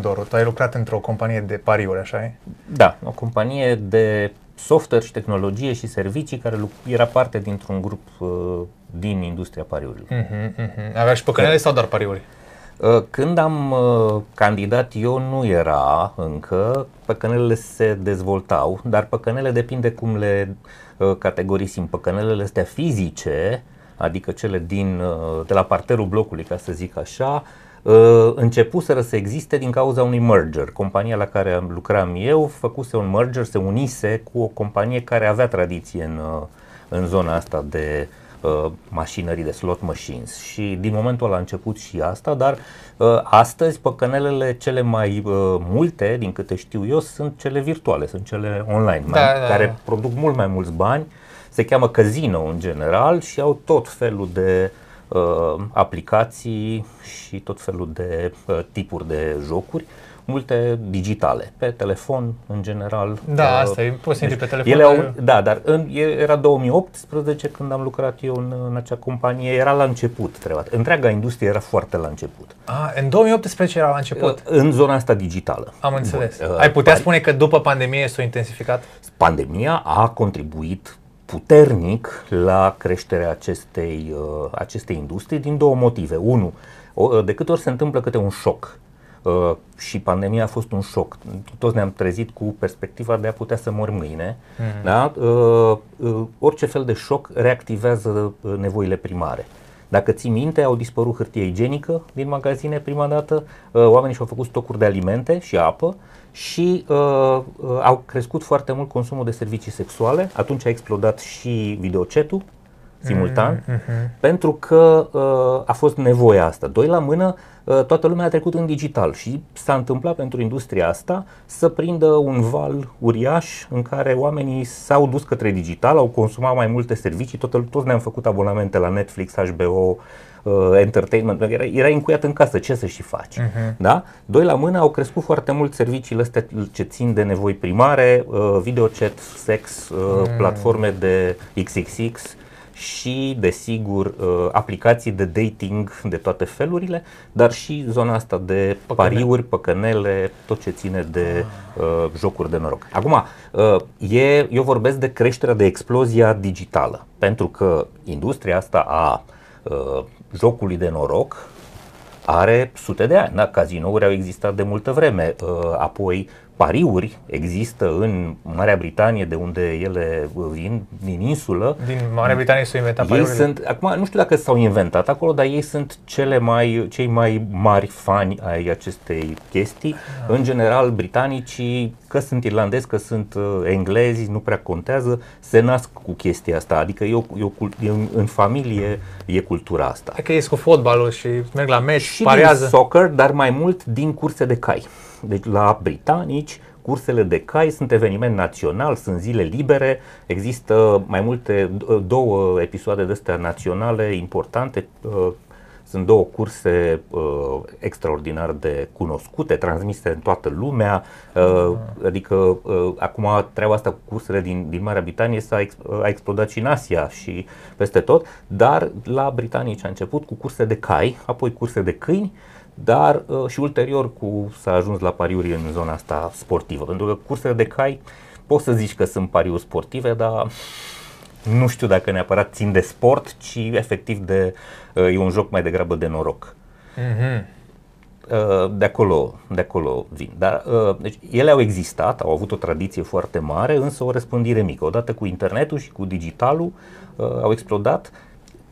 Condoru, tu ai lucrat într-o companie de pariuri, așa e? Da, o companie de software și tehnologie și servicii care era parte dintr-un grup din industria pariurilor. Avea și păcănele sau doar pariuri? Când am candidat eu nu era încă, păcănelele se dezvoltau, dar păcănele depinde cum le categorisim. Păcănelele astea fizice, adică cele de la parterul blocului, ca să zic așa, începuseră să existe din cauza unui merger. Compania la care lucram eu făcuse un merger, se unise cu o companie care avea tradiție în zona asta de mașinării, de slot machines, și din momentul ăla a început și asta, dar astăzi păcănelele cele mai multe, din câte știu eu, sunt cele virtuale, sunt cele online, care produc mult mai mulți bani, se cheamă casino în general și au tot felul de aplicații și tot felul de tipuri de jocuri, multe digitale, pe telefon în general. Da, asta e, poți să intri pe telefon. Da, dar era 2018 când am lucrat eu în acea companie, era la început, întreaga industrie era foarte la început. În 2018 era la început? În zona asta digitală. Am înțeles. Ai putea spune că după pandemie s-a intensificat? Pandemia a contribuit puternic la creșterea acestei industrii din două motive. Unu, de câte ori se întâmplă câte un șoc. Și pandemia a fost un șoc. Toți ne-am trezit cu perspectiva de a putea să mor mâine. Orice fel de șoc reactivează nevoile primare. Dacă ții minte, au dispărut hârtie igienică din magazine prima dată, oamenii și-au făcut stocuri de alimente și apă și au crescut foarte mult consumul de servicii sexuale. Atunci a explodat și videochatul simultan, pentru că a fost nevoia asta. Doi la mână, toată lumea a trecut în digital și s-a întâmplat pentru industria asta să prindă un val uriaș în care oamenii s-au dus către digital, au consumat mai multe servicii, toți ne-am făcut abonamente la Netflix, HBO, entertainment, era încuiat în casă, ce să și faci? Da? Doi la mână, au crescut foarte mult serviciile astea ce țin de nevoi primare, videochat, sex, platforme de XXX, și, desigur, aplicații de dating de toate felurile, dar și zona asta de pariuri, păcănele, tot ce ține de jocuri de noroc. Acum, eu vorbesc de creșterea, de explozia digitală, pentru că industria asta a jocului de noroc are sute de ani. Da? Cazinouri au existat de multă vreme, apoi pariuri există în Marea Britanie, de unde ele vin, din insulă. Din Marea Britanie s-au inventat pariurile. Acum, nu știu dacă s-au inventat acolo, dar ei sunt cei mai mari fani ai acestei chestii. În general, britanicii, că sunt irlandezi, că sunt englezi, nu prea contează, se nasc cu chestia asta. Adică în familie e cultura asta. Că ies cu fotbalul și merg la meci, pariază. Și din soccer, dar mai mult din curse de cai. Deci la britanici cursele de cai sunt eveniment național, sunt zile libere, există mai multe, două episoade de astea naționale importante, sunt două curse extraordinar de cunoscute, transmise în toată lumea, adică acum treaba asta cu cursele din Marea Britanie a explodat și în Asia și peste tot, dar la britanici a început cu curse de cai, apoi curse de câini, dar și ulterior s-a ajuns la pariuri în zona asta sportivă, pentru că cursele de cai poți să zici că sunt pariuri sportive, dar nu știu dacă neapărat țin de sport, ci efectiv e un joc mai degrabă de noroc. De acolo vin. Dar, deci, ele au existat, au avut o tradiție foarte mare, însă o răspândire mică. Odată cu internetul și cu digitalul au explodat.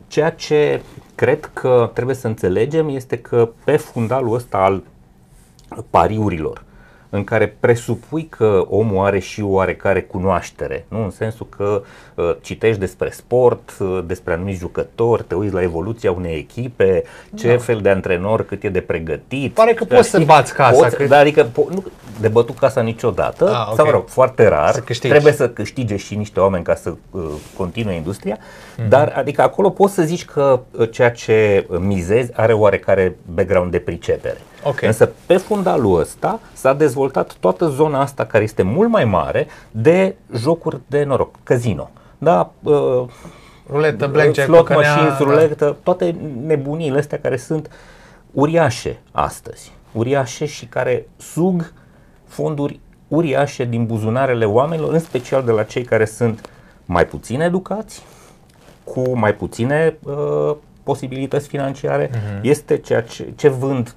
Ceea ce cred că trebuie să înțelegem este că pe fundalul ăsta al pariurilor, în care presupui că omul are și oarecare cunoaștere, nu? În sensul că citești despre sport, despre anumiți jucători, te uiți la evoluția unei echipe, ce fel de antrenor, cât e de pregătit. Pare că poți să bați casa. Dar adică nu de bătut casa niciodată, sau mă rog, foarte rar, trebuie să câștige și niște oameni ca să continue industria, dar adică acolo poți să zici că ceea ce mizezi are oarecare background de pricepere. Însă pe fundalul ăsta s-a dezvoltat toată zona asta care este mult mai mare de jocuri de noroc, casino, da, ruletă, blackjack, slot machines, ruletă, toate nebuniile astea care sunt uriașe astăzi. uriașe și care sug fonduri uriașe din buzunarele oamenilor, în special de la cei care sunt mai puțin educați, cu mai puține posibilități financiare. Este ceea ce vând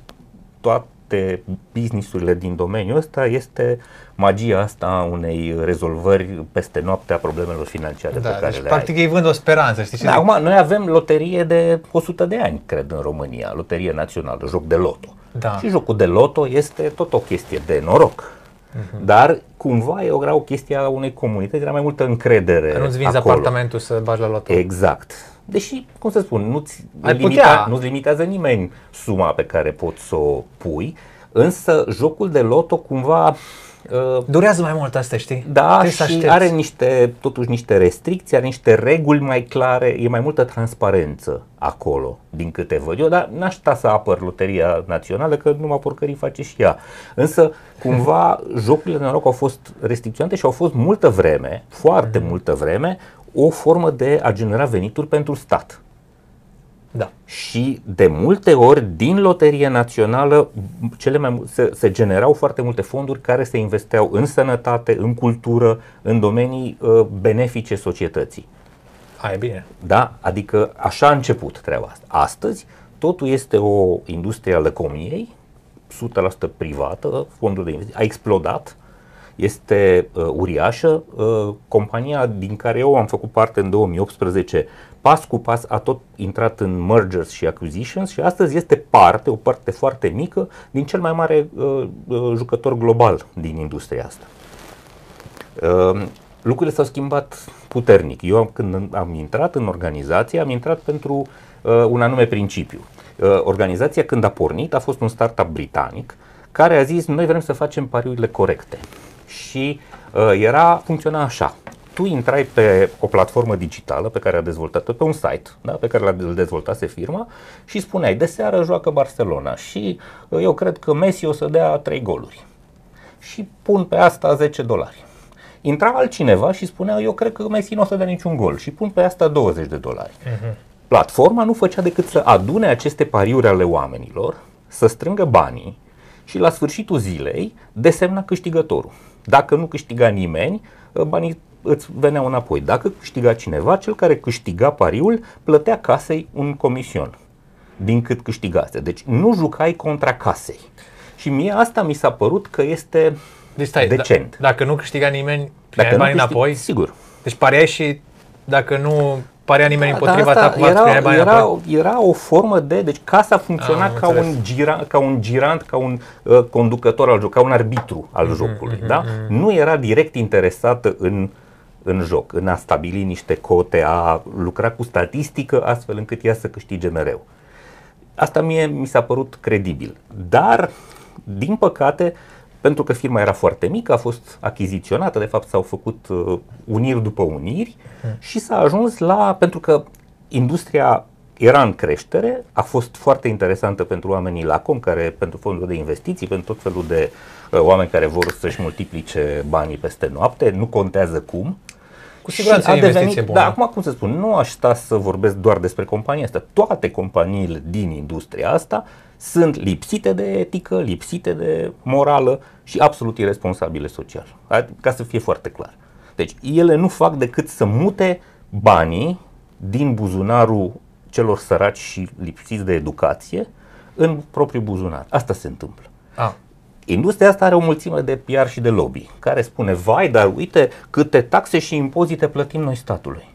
toate businessurile din domeniul ăsta, este magia asta a unei rezolvări peste noapte a problemelor financiare pe care deci le practic ai. Ei vând o speranță, știi? Acum, noi avem loterie de 100 de ani, cred, în România, loterie națională, joc de loto. Și jocul de loto este tot o chestie de noroc. Dar cumva era o chestie a unei comunități, era mai multă încredere acolo. Nu-ți vinzi apartamentul să bagi la loto. Exact. Deși, cum să spun, nu-ți limitează nimeni suma pe care poți să o pui, însă jocul de loto cumva... durează mai mult, asta știi? Da, și are totuși niște restricții, are niște reguli mai clare, e mai multă transparență acolo, din câte văd eu, dar n-aș sta să apăr loteria națională, că numai porcării face și ea. Însă, cumva, jocurile de noroc au fost restricționate și au fost multă vreme, foarte multă vreme, o formă de a genera venituri pentru stat. Și de multe ori din loterie națională se generau foarte multe fonduri care se investeau în sănătate, în cultură, în domenii benefice societății. E bine. Da? Adică așa a început treaba asta. Astăzi totul este o industrie a lăcomiei, 100% privată, fondul de investiții a explodat, este uriașă. Compania din care eu am făcut parte în 2018, pas cu pas a tot intrat în mergers și acquisitions și astăzi este o parte foarte mică din cel mai mare jucător global din industria asta. Lucrurile s-au schimbat puternic. Eu când am intrat în organizație, am intrat pentru un anume principiu. Organizația când a pornit a fost un startup britanic care a zis noi vrem să facem pariurile corecte. Și funcționa așa. Tu intrai pe o platformă digitală pe care a dezvoltat-o, pe un site, pe care l-a dezvoltase firma și spuneai de seară joacă Barcelona și eu cred că Messi o să dea 3 goluri și pun pe asta $10. Intra altcineva și spunea eu cred că Messi nu o să dea niciun gol și pun pe asta $20. Platforma nu făcea decât să adune aceste pariuri ale oamenilor, să strângă banii și la sfârșitul zilei desemna câștigătorul. Dacă nu câștiga nimeni, banii îți veneau înapoi. Dacă câștiga cineva, cel care câștiga pariul plătea casei un comision din cât câștigase. Deci nu jucai contra casei. Și mie asta mi s-a părut că este decent. Dacă nu câștiga nimeni, primeai bani înapoi? Sigur. Deci pariai și dacă nu parea nimeni împotriva ta, cum primeai bani înapoi? Era o formă de... Deci casa funcționa ca un girant, ca un conducător al jocului, ca un arbitru al jocului. Nu era direct interesată în joc, în a stabili niște cote, a lucra cu statistică astfel încât ea să câștige mereu. Asta mi s-a părut credibil, dar din păcate, pentru că firma era foarte mică, a fost achiziționată, de fapt s-au făcut uniri după uniri și s-a ajuns pentru că industria era în creștere, a fost foarte interesantă pentru oamenii pentru fonduri de investiții, pentru tot felul de oameni care vor să-și multiplice banii peste noapte, nu contează cum. Cu siguranță e investiție bună. Dar acum, cum să spun, nu aș sta să vorbesc doar despre compania asta. Toate companiile din industria asta sunt lipsite de etică, lipsite de morală și absolut irresponsabile social. Ca să fie foarte clar. Deci ele nu fac decât să mute banii din buzunarul celor săraci și lipsiți de educație în propriul buzunar. Asta se întâmplă. Industria asta are o mulțime de PR și de lobby care spune, vai, dar uite câte taxe și impozite plătim noi statului.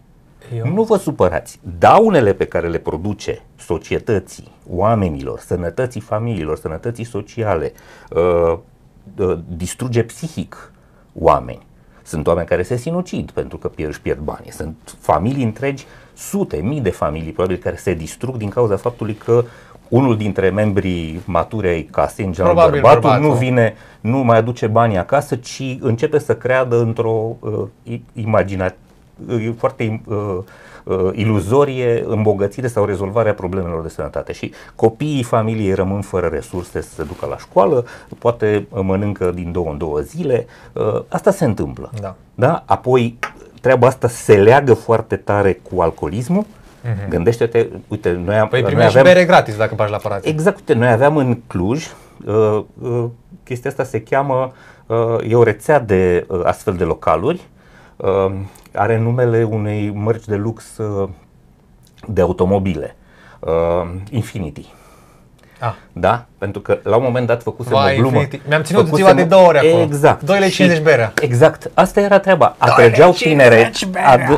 Nu vă supărați, daunele pe care le produce societății, oamenilor, sănătății familiilor, sănătății sociale, distruge psihic oameni. Sunt oameni care se sinucid pentru că își pierd banii, sunt familii întregi, sute, mii de familii probabil care se distrug din cauza faptului că unul dintre membrii maturi ai casei, în general bărbatul, nu mai aduce banii acasă, ci începe să creadă într-o imaginație foarte iluzorie îmbogățire sau rezolvarea problemelor de sănătate. Și copiii familiei rămân fără resurse să se ducă la școală, poate mănâncă din 2 în 2 zile. Asta se întâmplă. Apoi treaba asta se leagă foarte tare cu alcoolismul. Gândește-te, uite, noi primești bere gratis dacă bagi la parație. Exact, uite, noi aveam în Cluj Chestia asta se cheamă, e o rețea de astfel de localuri, are numele unei mărci de lux de automobile, Infiniti. Ah. Da? Pentru că la un moment dat făcusem o glumă. Mi-am ținut ziua de 2 ore acolo. Exact. 2,50 berea. Exact. Asta era treaba.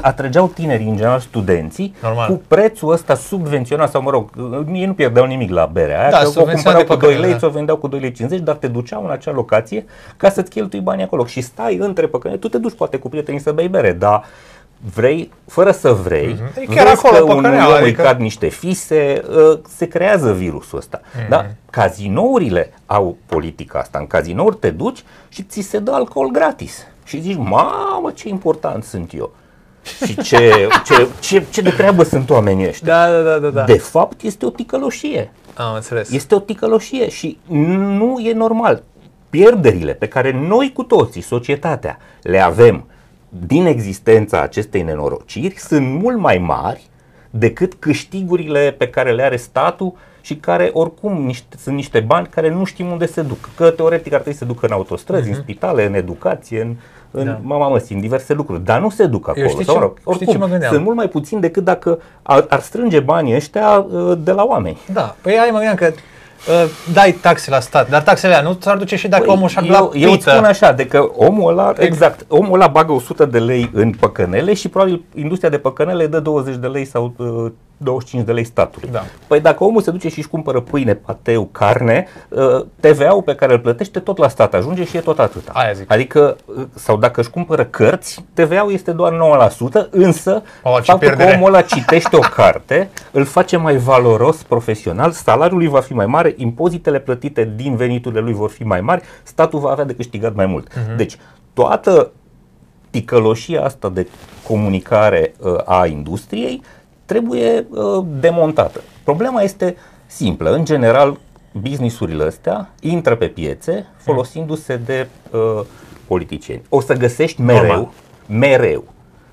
Atrăgeau tinerii, în general studenții, normal, cu prețul ăsta subvenționat, sau mă rog, ei nu pierdeau nimic la berea aia, da, că o cumpărau cu 2 lei, da, o vendeau cu 2,50 lei, dar te duceau în acea locație ca să-ți cheltui banii acolo. Și stai între păcăne, tu te duci poate cu prietenii să bei bere, dar vrei, fără să vrei, chiar acolo, că unui om îi cad niște fise, se creează virusul ăsta. Da? Cazinourile au politica asta. În cazinouri te duci și ți se dă alcool gratis. Și zici, mamă, ce important sunt eu. Și ce de treabă sunt oamenii ăștia. Da. De fapt, este o ticăloșie. Am înțeles. Este o ticăloșie și nu e normal. Pierderile pe care noi cu toții, societatea, le avem din existența acestei nenorociri sunt mult mai mari decât câștigurile pe care le are statul și care oricum sunt niște bani care nu știm unde se duc. Că teoretic ar trebui să se ducă în autostrăzi, în spitale, în educație, în diverse lucruri, dar nu se duc acolo. Sunt mult mai puțin decât dacă ar strânge banii ăștia de la oameni. Da, păi hai mă gândeam că dai taxe la stat, dar taxele alea nu ți-ar duce și dacă omul și-ar la plită. Eu îți spun așa, de că omul ăla bagă 100 de lei în păcănele și probabil industria de păcănele dă 20 de lei sau 25 de lei statului. Da. Păi dacă omul se duce și își cumpără pâine, pateu, carne, TVA-ul pe care îl plătește tot la stat ajunge și e tot atâta. Aia zic. Adică, sau dacă își cumpără cărți, TVA-ul este doar 9%, însă faptul că omul ăla citește o carte, îl face mai valoros profesional, salariul lui va fi mai mare, impozitele plătite din veniturile lui vor fi mai mari, statul va avea de câștigat mai mult. Deci, toată ticăloșia asta de comunicare a industriei trebuie demontată. Problema este simplă. În general, businessurile astea intră pe piețe folosindu-se de politicieni. O să găsești mereu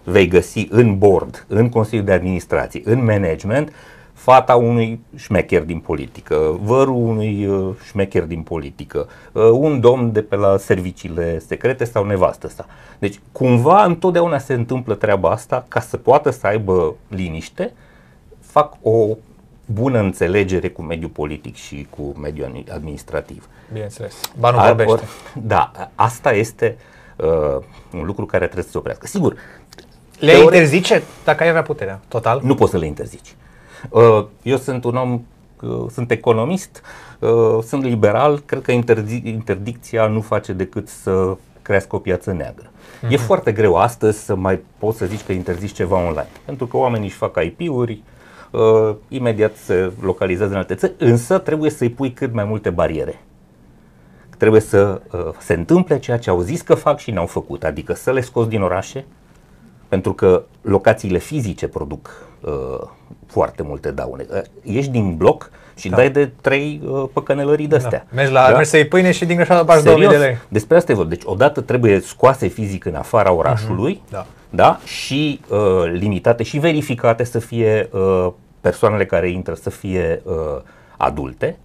vei găsi în board, în consiliul de administrație, în management, fata unui șmecher din politică, vărul unui șmecher din politică, un domn de pe la serviciile secrete sau nevastă sa. Deci cumva întotdeauna se întâmplă treaba asta, ca să poată să aibă liniște, fac o bună înțelegere cu mediul politic și cu mediul administrativ. Bineînțeles, banul vorbește. Da, asta este un lucru care trebuie să se oprească. Sigur. Le interzice dacă ai avea puterea, total? Nu poți să le interzici. Eu sunt un om, sunt economist, sunt liberal, cred că interdicția nu face decât să crească o piață neagră. E foarte greu astăzi să mai poți să zici că interzici ceva online, pentru că oamenii își fac IP-uri, imediat se localizează în alte țări, însă trebuie să-i pui cât mai multe bariere. Trebuie să se întâmple ceea ce au zis că fac și n-au făcut, adică să le scoți din orașe, pentru că locațiile fizice produc foarte multe daune. Ești din bloc și dai de 3 păcănelării de-astea. Da. Mergi să iei pâine și din greșeală bagi 2000 de lei. Despre asta e vorba. Deci odată trebuie scoase fizic în afara orașului, și limitate și verificate să fie persoanele care intră să fie adulte.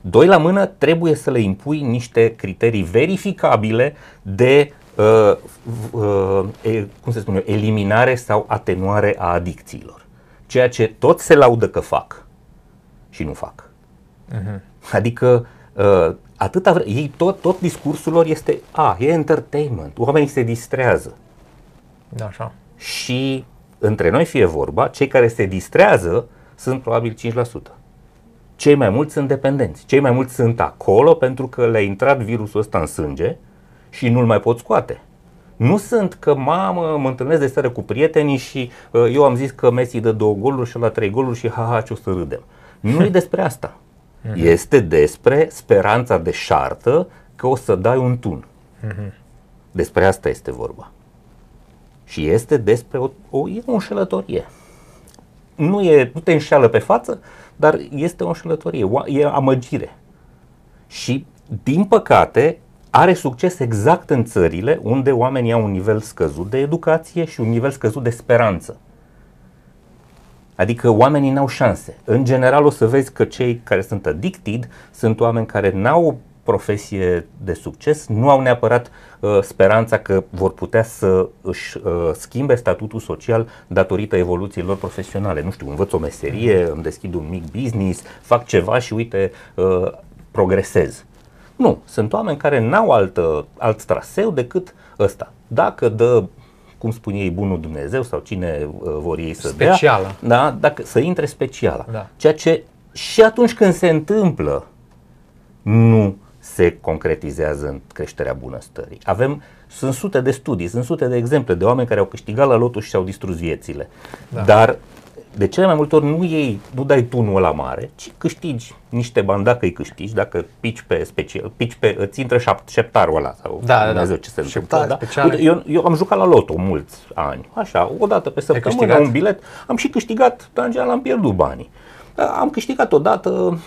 Doi la mână, trebuie să le impui niște criterii verificabile de eliminare sau atenuare a adicțiilor. Ceea ce tot se laudă că fac și nu fac. Adică atâta ei tot discursul lor este e entertainment, oamenii se distrează. Da, așa. Și între noi fie vorba, cei care se distrează sunt probabil 5%. Cei mai mulți sunt dependenți, cei mai mulți sunt acolo pentru că le-a intrat virusul ăsta în sânge și nu-l mai pot scoate. Nu sunt că, mamă, mă întâlnesc de seară cu prietenii și eu am zis că Messi dă 2 goluri și la 3 goluri și ha, ce o să râdem. Nu e despre asta. Este despre speranța deșartă că o să dai un tun. Despre asta este vorba. Și este despre o înșelătorie. Nu te înșeală pe față, dar este o înșelătorie, e amăgire. Și, din păcate, are succes exact în țările unde oamenii au un nivel scăzut de educație și un nivel scăzut de speranță. Adică oamenii n-au șanse. În general o să vezi că cei care sunt addicted sunt oameni care n-au o profesie de succes, nu au neapărat speranța că vor putea să își schimbe statutul social datorită evoluțiilor profesionale. Nu știu, învăț o meserie, îmi deschid un mic business, fac ceva și uite, progresez. Nu, sunt oameni care n-au alt traseu decât ăsta. Dacă dă, cum spun ei, bunul Dumnezeu sau cine vor ei să dea, da, dacă să intre speciala. Da. Ceea ce și atunci când se întâmplă, nu se concretizează în creșterea bunăstării. Sunt sute de studii, sunt sute de exemple de oameni care au câștigat la loto și și-au distrus viețile. Da. Dar de cele mai multe ori nu dai tunul ăla mare, ci câștigi niște bani dacă îi câștigi, dacă pici pe îți intră șeptarul ăla sau Dumnezeu ce se întâmplă. Da? Uite, eu am jucat la loto mulți ani, așa, o dată pe săptămână, un bilet, am și câștigat, dar în general am pierdut banii. Am câștigat odată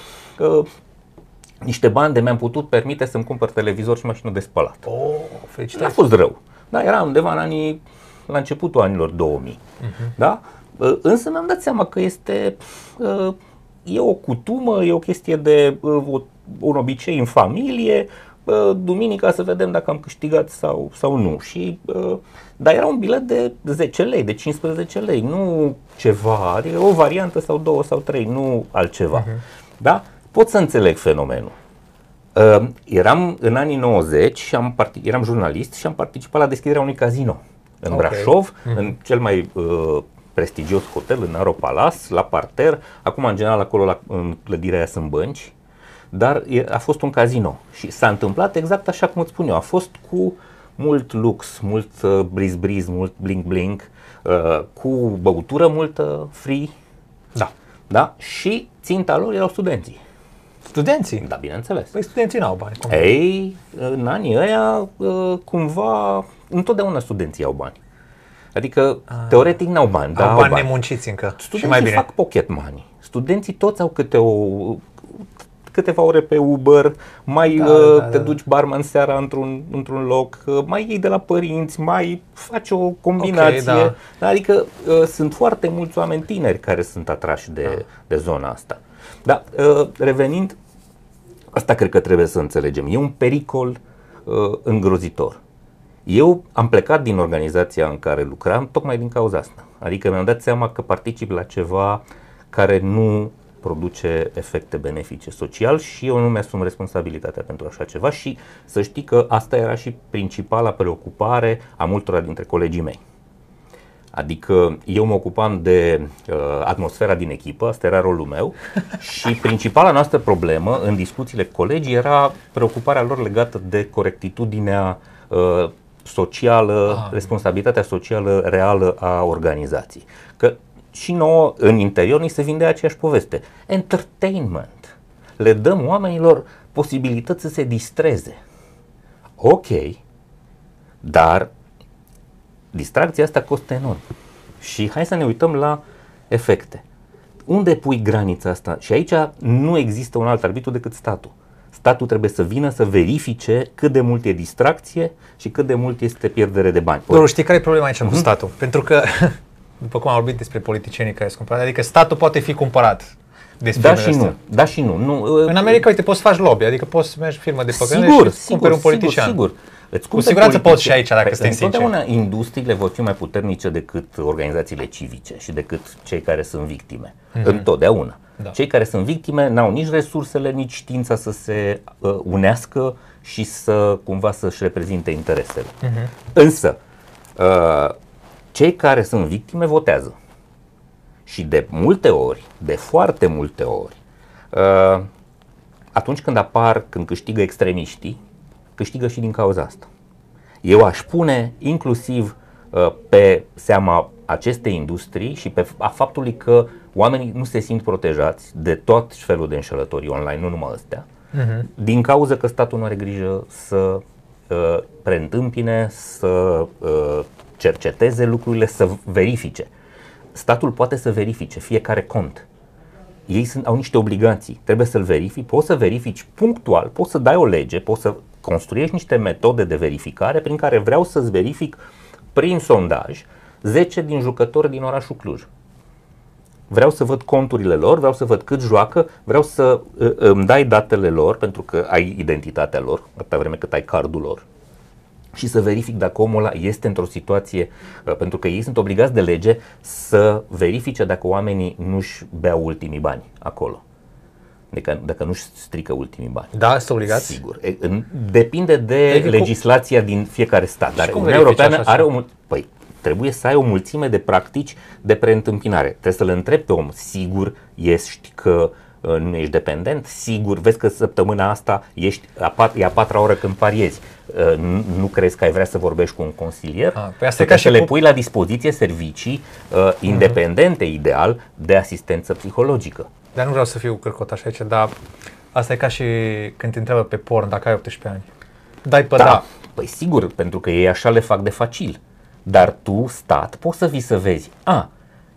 niște bani de mi-am putut permite să-mi cumpăr televizor și mașină de spălat. A fost rău. Da, era undeva în anii, la începutul anilor 2000. Da? Însă mi-am dat seama că e o cutumă, e o chestie de un obicei în familie, duminica să vedem dacă am câștigat sau nu. Dar era un bilet de 10 lei, de 15 lei, nu ceva, adică o variantă sau două sau trei, nu altceva. Da? Pot să înțeleg fenomenul. Eram în anii 90 și eram jurnalist și am participat la deschiderea unui casino în Brașov, în cel mai prestigios hotel, în Aro Palace, la parter. Acum, în general, acolo în clădirea aia sunt bănci, dar a fost un casino și s-a întâmplat exact așa cum îți spun eu. A fost cu mult lux, mult briz-briz, mult bling-bling, cu băutură multă, free. Da? Și ținta lor erau studenții. Studenții? Da, bineînțeles. Păi studenții n-au bani. Ei, în anii ăia, cumva, întotdeauna studenții au bani. Adică, teoretic n-au bani, dar au bani. Nemunciți încă. Studenții mai bine fac pocket money. Studenții toți au câteva ore pe Uber, duci barman seara într-un loc, mai iei de la părinți, mai faci o combinație. Adică sunt foarte mulți oameni tineri care sunt atrași de zona asta. Dar revenind, asta cred că trebuie să înțelegem. E un pericol îngrozitor. Eu am plecat din organizația în care lucram tocmai din cauza asta. Adică mi-am dat seama că particip la ceva care nu produce efecte benefice social și eu nu mi-asum responsabilitatea pentru așa ceva și să știi că asta era și principala preocupare a multora dintre colegii mei. Adică eu mă ocupam de atmosfera din echipă, asta era rolul meu și principala noastră problemă în discuțiile cu colegii era preocuparea lor legată de corectitudinea socială, responsabilitatea socială reală a organizației. Că și nouă, în interior, ni se vinde aceeași poveste. Entertainment. Le dăm oamenilor posibilități să se distreze. Ok, dar distracția asta costă enorm. Și hai să ne uităm la efecte. Unde pui granița asta? Și aici nu există un alt arbitru decât statul. Statul trebuie să vină să verifice cât de mult e distracție și cât de mult este pierdere de bani. Doru, știi care e problema aici cu statul? Pentru că, după cum am vorbit despre politicienii care sunt cumpărați, adică statul poate fi cumpărat. Da și nu, da și nu. În America, uite, poți să faci lobby, adică poți să mergi firmă de păcănești și îți cumperi un politician. Sigur. Cu siguranță poți și aici, dacă stai sincer. Întotdeauna industriile vor fi mai puternice decât organizațiile civice și decât cei care sunt victime. Întotdeauna. Da. Cei care sunt victime n-au nici resursele, nici știința să se unească și să cumva să-și reprezinte interesele. Însă, cei care sunt victime votează și de foarte multe ori, atunci când câștigă extremiștii, câștigă și din cauza asta. Eu aș pune inclusiv pe seama acestei industrii și pe faptului că oamenii nu se simt protejați de tot felul de înșelătorii online, nu numai ăstea, din cauza că statul nu are grijă să preîntâmpine, să cerceteze lucrurile, să verifice. Statul poate să verifice fiecare cont. Ei au niște obligații, trebuie să-l verifici, poți să verifici punctual, poți să dai o lege, poți să construiești niște metode de verificare prin care vreau să-ți verific prin sondaj 10 din jucători din orașul Cluj. vreau să văd conturile lor, vreau să văd cât joacă, vreau să îmi dai datele lor, pentru că ai identitatea lor, atâta vreme cât ai cardul lor, și să verific dacă omul ăla este într-o situație, pentru că ei sunt obligați de lege să verifice dacă oamenii nu-și beau ultimii bani acolo. Dacă nu-și strică ultimii bani. Da, sunt obligați? Sigur. Depinde de legislația din fiecare stat. Dar Uniunea Europeană are o... Păi, trebuie să ai o mulțime de practici de preîntâmpinare. Trebuie să le întrebi pe om, sigur ești că nu ești dependent, sigur vezi că săptămâna asta ești a patra oră când pariezi. Nu crezi că ai vrea să vorbești cu un consilier? Păi asta e ca și le pui la dispoziție servicii independente, ideal, de asistență psihologică. Dar nu vreau să fiu cărcotaș aici, dar asta e ca și când te întreabă pe porn dacă ai 18 ani. Dai pe da. Da. Păi sigur, pentru că ei așa le fac de facil. Dar tu, stat, poți să vii să vezi. A,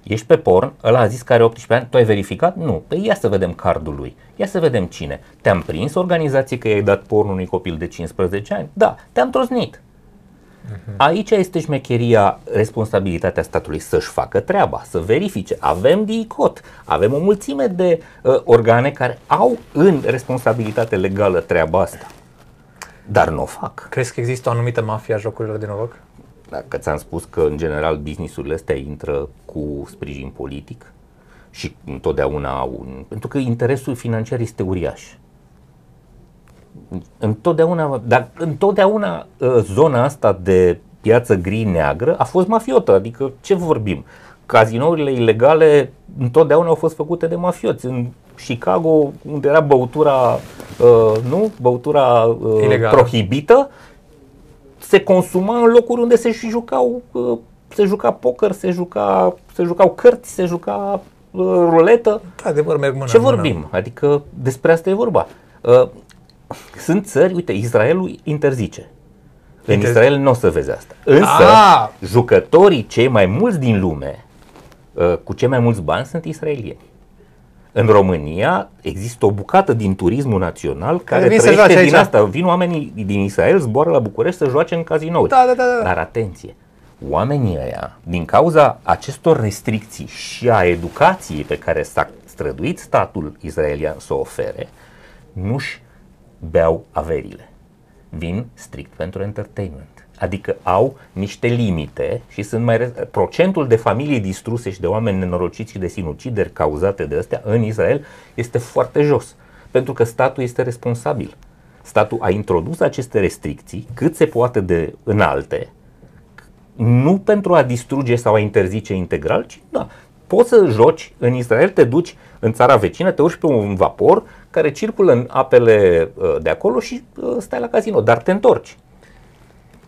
ești pe porn, ăla a zis că are 18 ani, tu ai verificat? Nu. Păi ia să vedem cardul lui, ia să vedem cine. Te-am prins organizație că i-ai dat porn unui copil de 15 ani? Da, te-am troznit. Aici este șmecheria, responsabilitatea statului să-și facă treaba, să verifice. Avem DIICOT, avem o mulțime de organe care au în responsabilitate legală treaba asta, dar nu o fac. Crezi că există o anumită mafie a jocurilor de noroc? Dacă ți-am spus că în general businessurile astea intră cu sprijin politic și întotdeauna au un... pentru că interesul financiar este uriaș. Întotdeauna, dar întotdeauna zona asta de piață gri-neagră a fost mafiotă, adică ce vorbim? Cazinourile ilegale întotdeauna au fost făcute de mafioți. În Chicago, unde era băutura prohibită, se consuma în locuri unde se juca poker, se jucau cărți, se juca ruletă. Adevăr, merg mână, ce vorbim? Mână. Adică despre asta e vorba. Sunt țări, uite, Israelul interzice. În Israel nu o să vezi asta. Însă, jucătorii cei mai mulți din lume, cu cei mai mulți bani, sunt israelieni. În România există o bucată din turismul național care trăiește din asta. Vin oamenii din Israel, zboară la București să joace în cazinouri. Da. Dar atenție, oamenii ăia, din cauza acestor restricții și a educației pe care s-a străduit statul israelian să o ofere, nu-și beau averile. Vin strict pentru entertainment. Adică au niște limite și sunt procentul de familii distruse și de oameni nenorociți și de sinucideri cauzate de astea în Israel este foarte jos. Pentru că statul este responsabil. Statul a introdus aceste restricții cât se poate de înalte, nu pentru a distruge sau a interzice integral, ci da. Poți să joci în Israel, te duci în țara vecină, te urci pe un vapor care circulă în apele de acolo și stai la casino, dar te întorci.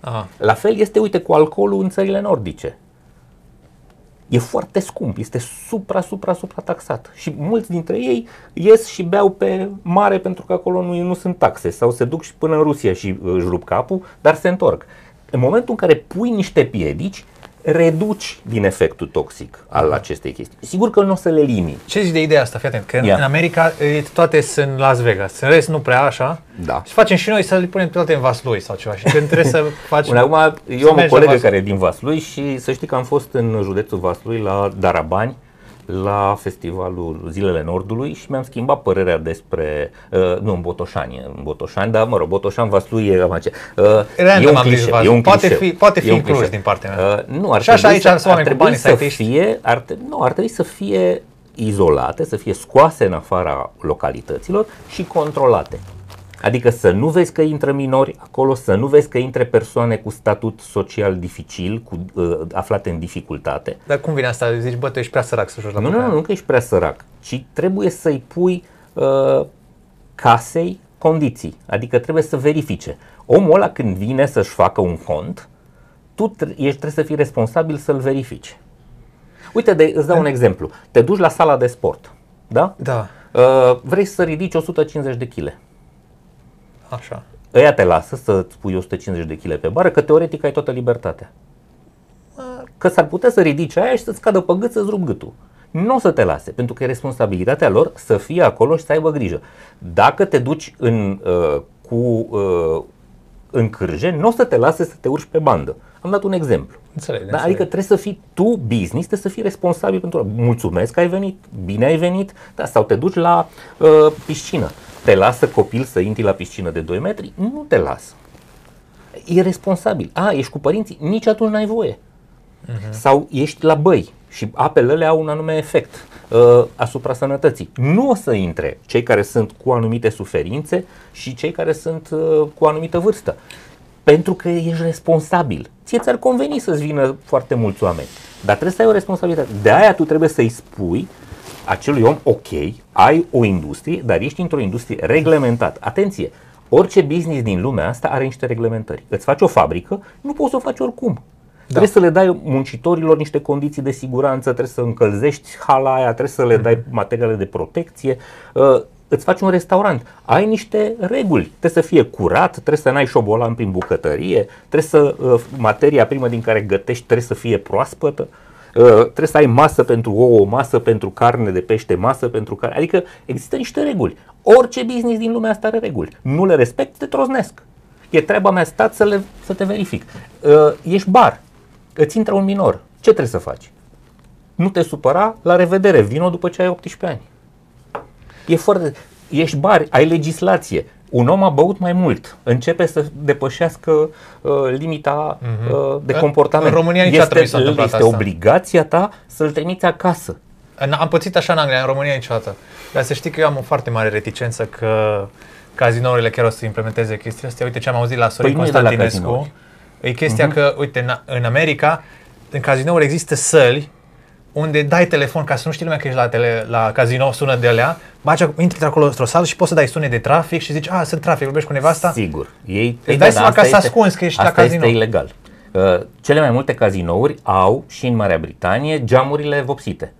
Aha. La fel este, uite, cu alcoolul în țările nordice. E foarte scump, este supra taxat și mulți dintre ei ies și beau pe mare pentru că acolo nu sunt taxe sau se duc și până în Rusia și își rup capul, dar se întorc. În momentul în care pui niște piedici, reduci din efectul toxic al acestei chestii. Sigur că nu o să le elimini. Ce zici de ideea asta? Fii atent, că în America toate sunt în Las Vegas, în rest nu prea așa. Da. Și facem și noi să le punem toate în Vaslui sau ceva și când trebuie să faci... Până acum, eu am o colegă care e din Vaslui și să știi că am fost în județul Vaslui la Darabani, la festivalul Zilele Nordului și mi-am schimbat părerea despre, nu, în Botoșani, dar mă rog, Botoșani, Vaslui e cam aceea. Poate fi în Cluj din partea mea. Nu, ar trebui să fie izolate, să fie scoase în afara localităților și controlate. Adică să nu vezi că intră minori acolo, să nu vezi că intre persoane cu statut social dificil, cu, aflate în dificultate. Dar cum vine asta? Zici, bă, tu ești prea sărac să joci la poker. Nu că ești prea sărac, ci trebuie să-i pui casei condiții. Adică trebuie să verifice. Omul ăla când vine să-și facă un cont, tu trebuie să fii responsabil să-l verifici. Uite, îți dau un exemplu. Te duci la sala de sport, da? Da. Vrei să ridici 150 de kg. Așa. Ăia te lasă să-ți pui 150 de kg pe bară, că teoretic ai toată libertatea. Că s-ar putea să ridici aia și să-ți cadă pe gât, să-ți rup gâtul. Nu o să te lase, pentru că e responsabilitatea lor să fie acolo și să aibă grijă. Dacă te duci în cârje, nu o să te lase să te urci pe bandă. Am dat un exemplu. Înțeleg, da? Adică trebuie să fii tu business, trebuie să fii responsabil pentru... Mulțumesc că ai venit, bine ai venit, da, sau te duci la piscină. Te lasă copil să intri la piscină de 2 metri? Nu te lasă. E responsabil. A, ești cu părinții? Nici atunci n-ai voie. Sau ești la băi și apelele au un anume efect asupra sănătății. Nu o să intre cei care sunt cu anumite suferințe și cei care sunt cu anumită vârstă. Pentru că ești responsabil. Ție ți-ar conveni să-ți vină foarte mulți oameni, dar trebuie să ai o responsabilitate. De aia tu trebuie să-i spui acelui om, ok, ai o industrie, dar ești într-o industrie reglementată. Atenție! Orice business din lumea asta are niște reglementări. Îți faci o fabrică, nu poți să o faci oricum. Da. Trebuie să le dai muncitorilor niște condiții de siguranță, trebuie să încălzești hala aia, trebuie să le dai materiale de protecție. Îți faci un restaurant, ai niște reguli, trebuie să fie curat, trebuie să n-ai șobolan prin bucătărie, trebuie să materia primă din care gătești trebuie să fie proaspătă, trebuie să ai masă pentru ouă, masă pentru carne de pește, masă pentru carne, adică există niște reguli. Orice business din lumea asta are reguli, nu le respecti, te troznesc. E treaba mea, stat să te verific. Ești bar, îți intră un minor, ce trebuie să faci? Nu te supăra, la revedere, vino după ce ai 18 ani. E foarte... Ești bar, ai legislație, un om a băut mai mult, începe să depășească limita de comportament. În România nici este, este obligația ta să-l trimiți acasă. Am pățit așa în Anglia, în România niciodată. Dar să știi că eu am o foarte mare reticență că cazinourile chiar o să implementeze chestia asta. Uite ce am auzit la Sorin Constantinescu. E chestia că, uite, în America, în cazinouri există săli unde dai telefon ca să nu știi lumea că ești la cazinou, sună de alea, baci, intri acolo într-o sală și poți să dai sunet de trafic și zici, a, sunt trafic, vorbești cu nevasta? Sigur. Îi dai seama ca să ascunzi că ești la cazinou. Asta este ilegal. Cele mai multe cazinouri au, și în Marea Britanie, geamurile vopsite.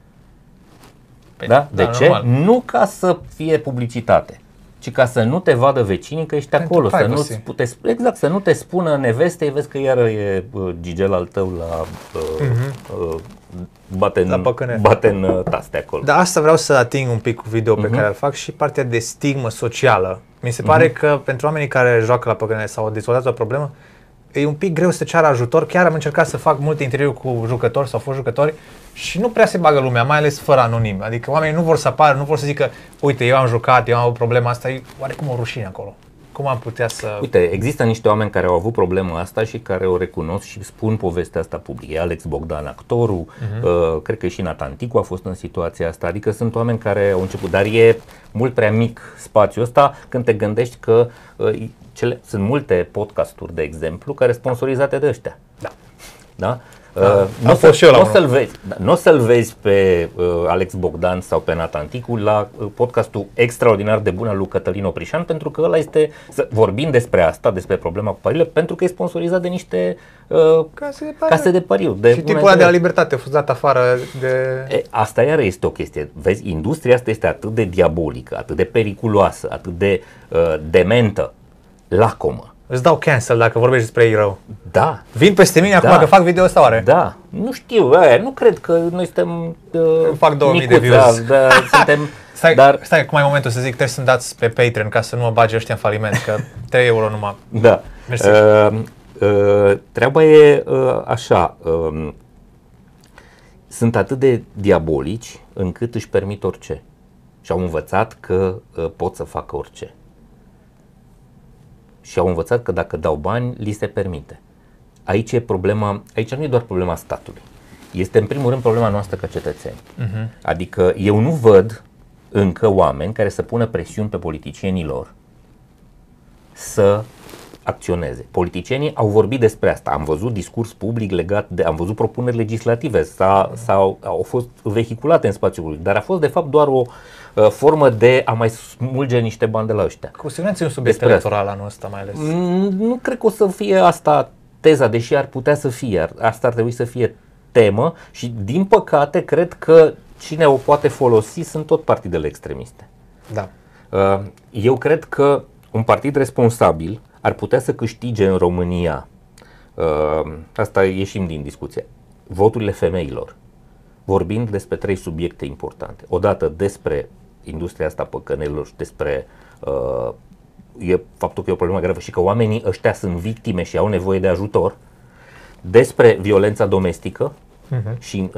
Da? De ce? Normal. Nu ca să fie publicitate, ci ca să nu te vadă vecinii că ești acolo, să nu-ți puteți, exact, să nu te spună nevestei, vezi că iară e gigel al tău la... Bate în taste acolo. Dar asta vreau să ating un pic cu video pe care îl fac și partea de stigmă socială. Mi se pare că pentru oamenii care joacă la păcănele sau au dezvoltat o problemă, e un pic greu să ceară ajutor. Chiar am încercat să fac multe interviuri cu jucători sau fost jucători și nu prea se bagă lumea, mai ales fără anonim. Adică oamenii nu vor să apară, nu vor să zică, uite, eu am jucat, eu am o problemă asta, e oarecum o rușine acolo. Cum am putea să... Uite, există niște oameni care au avut problema asta și care o recunosc și spun povestea asta public. E Alex Bogdan, actorul, cred că și Nathan Anticu a fost în situația asta, adică sunt oameni care au început, dar e mult prea mic spațiul ăsta când te gândești că sunt multe podcasturi, de exemplu, care sunt sponsorizate de ăștia. Da. Da? Nu o să-l vezi pe Alex Bogdan sau pe Nathan Anticu la podcastul extraordinar de bun al lui Cătălin Oprișan, pentru că ăla este, vorbim despre asta, despre problema cu pariurile, pentru că e sponsorizat de niște case de pariu. Și tipul ăla de la Libertate a fost dat afară de... Asta iară este o chestie. Vezi, industria asta este atât de diabolică, atât de periculoasă, atât de dementă, lacomă. Îți dau cancel dacă vorbești despre ei rău. Da. Vin peste mine acum că fac video ăsta oare? Da. Nu știu, nu cred că noi suntem fac 2000 de views. Da, suntem, stai, cum ai momentul să zic, trebuie să-mi dați pe Patreon ca să nu mă bage ăștia în faliment, că 3 euro numai. Da. Mersi. Treaba e așa, sunt atât de diabolici încât își permit orice. Și au învățat că pot să facă orice. Și au învățat că dacă dau bani, li se permite. Aici e problema, aici nu e doar problema statului. Este în primul rând problema noastră ca cetățeni. Adică eu nu văd încă oameni care să pună presiuni pe politicienii lor să acționeze. Politicienii au vorbit despre asta, am văzut discurs public legat de, am văzut propuneri legislative, au fost vehiculate în spațiul public, dar a fost de fapt doar o formă de a mai smulge niște bani de la ăștia. Cu siguranță e un subiect electoral anul ăsta mai ales. Nu cred că o să fie asta teza, deși ar putea să fie, asta ar trebui să fie temă și din păcate cred că cine o poate folosi sunt tot partidele extremiste. Da. Eu cred că un partid responsabil ar putea să câștige în România, asta ieșim din discuție, voturile femeilor, vorbind despre 3 subiecte importante. Odată despre industria asta păcănelor și despre faptul că e o problemă gravă și că oamenii ăștia sunt victime și au nevoie de ajutor. despre violența domestică și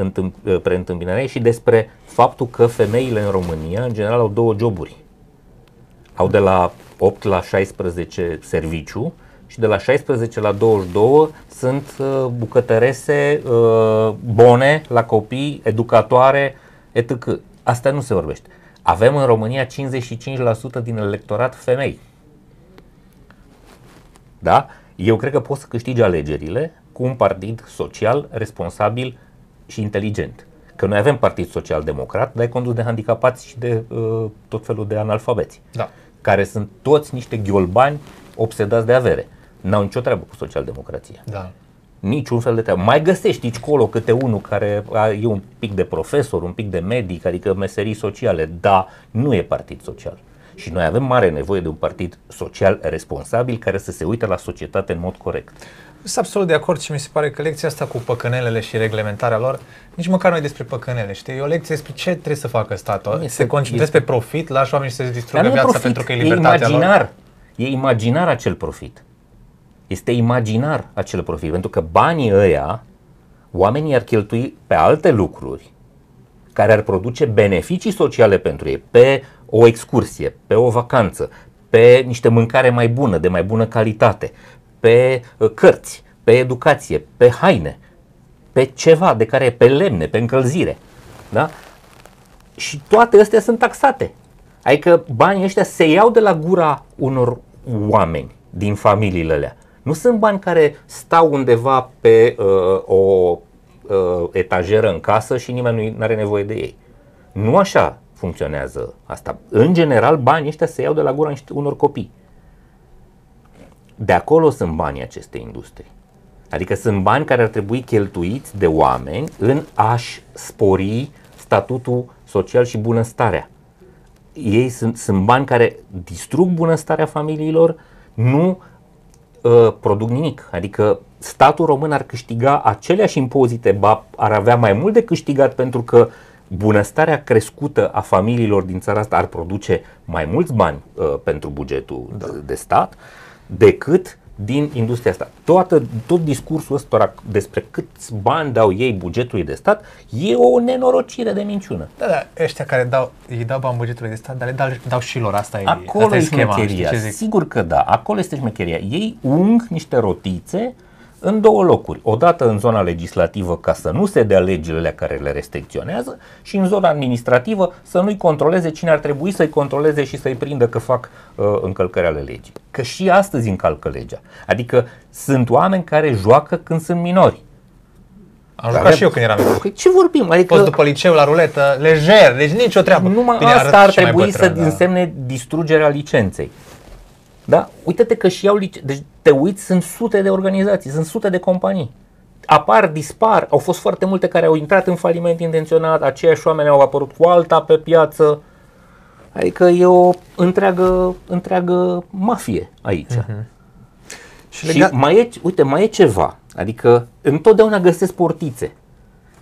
preîntâmpinarea ei și despre faptul că femeile în România, în general, au două joburi. Au de la 8 la 16 serviciu și de la 16 la 22 sunt bucătărese, bone la copii, educatoare, etc. Asta nu se vorbește. Avem în România 55% din electorat femei. Da? Eu cred că poți să câștigi alegerile cu un partid social, responsabil și inteligent. Că noi avem partid social-democrat, dar e condus de handicapați și de tot felul de analfabeți. Da. Care sunt toți niște ghiolbani obsedați de avere. N-au nicio treabă cu social-democrația. Da. Niciun fel de treabă. Mai găsești nici colo câte unul care e un pic de profesor, un pic de medic, adică meserii sociale, dar nu e partid social. Și noi avem mare nevoie de un partid social responsabil care să se uite la societate în mod corect. Sunt absolut de acord și mi se pare că lecția asta cu păcănelele și reglementarea lor, nici măcar nu e despre păcănele, știi? E o lecție despre ce trebuie să facă statul. Se concentrează pe profit, lași oamenii să se distrugă viața profit, pentru că e libertatea lor. E imaginar acel profit. Este imaginar acel profit, pentru că banii ăia, oamenii ar cheltui pe alte lucruri care ar produce beneficii sociale pentru ei, pe o excursie, pe o vacanță, pe niște mâncare mai bună, de mai bună calitate, pe cărți, pe educație, pe haine, pe ceva de care e, pe lemne, pe încălzire. Da? Și toate astea sunt taxate. Adică banii ăștia se iau de la gura unor oameni din familiile alea. Nu sunt bani care stau undeva pe o etajeră în casă și nimeni nu are nevoie de ei. Nu așa funcționează asta. În general, banii ăștia se iau de la gura unor copii. De acolo sunt banii acestei industrii. Adică sunt bani care ar trebui cheltuiți de oameni în a-și spori statutul social și bunăstarea. Ei sunt bani care distrug bunăstarea familiilor, nu produc nimic. Adică statul român ar câștiga aceleași impozite, ba ar avea mai mult de câștigat pentru că bunăstarea crescută a familiilor din țara asta ar produce mai mulți bani pentru bugetul de stat decât din industria asta. Tot discursul ăsta despre câți bani dau ei bugetului de stat e o nenorocire de minciună. Da, da, ăștia care îi dau bani bugetului de stat, dar le dau și lor. Asta e, acolo asta e șmecheria, sigur că da, acolo este șmecheria. Ei ung niște rotițe în două locuri. Odată în zona legislativă ca să nu se dea legile care le restricționează și în zona administrativă să nu-i controleze cine ar trebui să-i controleze și să-i prindă că fac încălcări ale legii. Că și astăzi încalcă legea. Adică sunt oameni care joacă când sunt minori. Am jucat și eu când eram minor. Ce vorbim? Adică fost după liceu la ruletă, lejer, deci nicio treabă. Numai bine, asta ar trebui să însemne distrugerea licenței. Da? Uite-te că și iau licențe. Deci te uiți, sunt sute de organizații, sunt sute de companii. Apar, dispar, au fost foarte multe care au intrat în faliment intenționat, aceiași oameni au apărut cu alta pe piață. Adică e o întreagă mafie aici. Și mai e ceva, adică întotdeauna găsesc portițe.